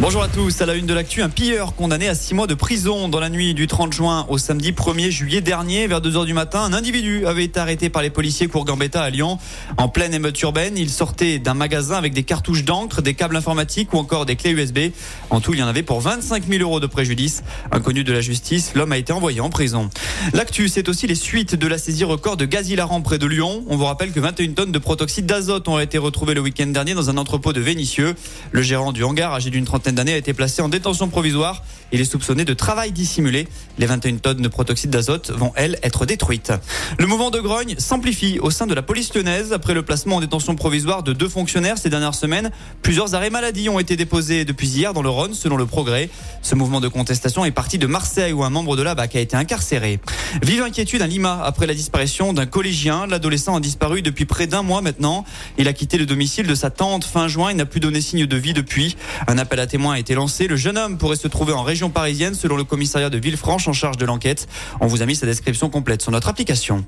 Bonjour à tous, à la une de l'actu, un pilleur condamné à 6 mois de prison dans la nuit du 30 juin au samedi 1er juillet dernier. Vers 2h du matin, un individu avait été arrêté par les policiers cour Gambetta à Lyon. En pleine émeute urbaine, il sortait d'un magasin avec des cartouches d'encre, des câbles informatiques ou encore des clés USB. En tout, il y en avait pour 25 000 € de préjudice. Inconnu de la justice, l'homme a été envoyé en prison. L'actu, c'est aussi les suites de la saisie record de gaz hilarant près de Lyon. On vous rappelle que 21 tonnes de protoxyde d'azote ont été retrouvées le week-end dernier dans un entrepôt de Vénissieux. Le gérant du hangar, âgé d'une trentaine d'années, a été placé en détention provisoire. Il est soupçonné de travail dissimulé. Les 21 tonnes de protoxyde d'azote vont, elles, être détruites. Le mouvement de grogne s'amplifie au sein de la police lyonnaise. Après le placement en détention provisoire de 2 fonctionnaires ces dernières semaines, plusieurs arrêts maladie ont été déposés depuis hier dans le Rhône, selon le Progrès. Ce mouvement de contestation est parti de Marseille, où un membre de la BAC a été incarcéré. Vive inquiétude à Lima après la disparition d'un collégien. L'adolescent a disparu depuis près d'un mois maintenant. Il a quitté le domicile de sa tante fin juin et n'a plus donné signe de vie depuis. Un appel à témoins a été lancé. Le jeune homme pourrait se trouver en région parisienne, selon le commissariat de Villefranche en charge de l'enquête. On vous a mis sa description complète sur notre application.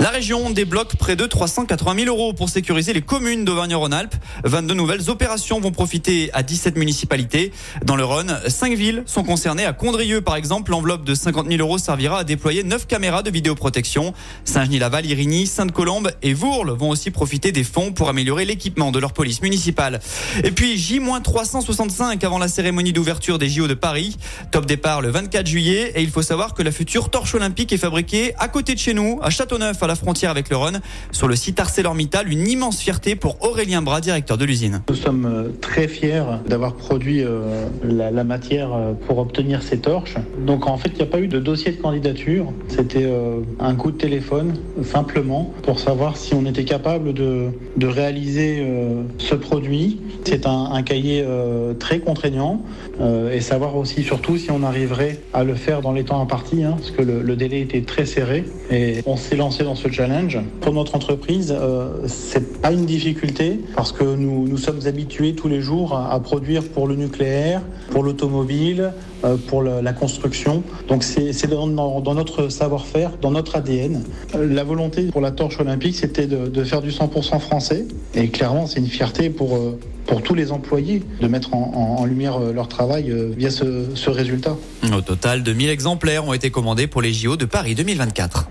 La région débloque près de 380 000 € pour sécuriser les communes d'Auvergne-Rhône-Alpes. 22 nouvelles opérations vont profiter à 17 municipalités. Dans le Rhône, 5 villes sont concernées. À Condrieux, par exemple, l'enveloppe de 50 000 € servira à déployer 9 caméras de vidéoprotection. Saint-Genis-Laval, Irigny, Sainte-Colombe et Vourles vont aussi profiter des fonds pour améliorer l'équipement de leur police municipale. Et puis, J-365 avant la cérémonie d'ouverture des JO de Paris. Top départ le 24 juillet. Et il faut savoir que la future torche olympique est fabriquée à côté de chez nous, à Châteauneuf, à la frontière avec le Rhône, sur le site ArcelorMittal. Une immense fierté pour Aurélien Bras, directeur de l'usine. Nous sommes très fiers d'avoir produit la matière pour obtenir ces torches. Donc en fait, il n'y a pas eu de dossier de candidature. C'était un coup de téléphone, simplement, pour savoir si on était capable de réaliser ce produit. C'est un cahier très contraignant et savoir aussi, surtout, si on arriverait à le faire dans les temps impartis, parce que le délai était très serré et on s'est lancé dans ce challenge. Pour notre entreprise, c'est pas une difficulté parce que nous sommes habitués tous les jours à produire pour le nucléaire, pour l'automobile, pour la construction. Donc c'est dans notre savoir-faire, dans notre ADN. La volonté pour la torche olympique, c'était de faire du 100% français. Et clairement, c'est une fierté pour tous les employés de mettre en lumière leur travail via ce résultat. Au total, 2000 exemplaires ont été commandés pour les JO de Paris 2024.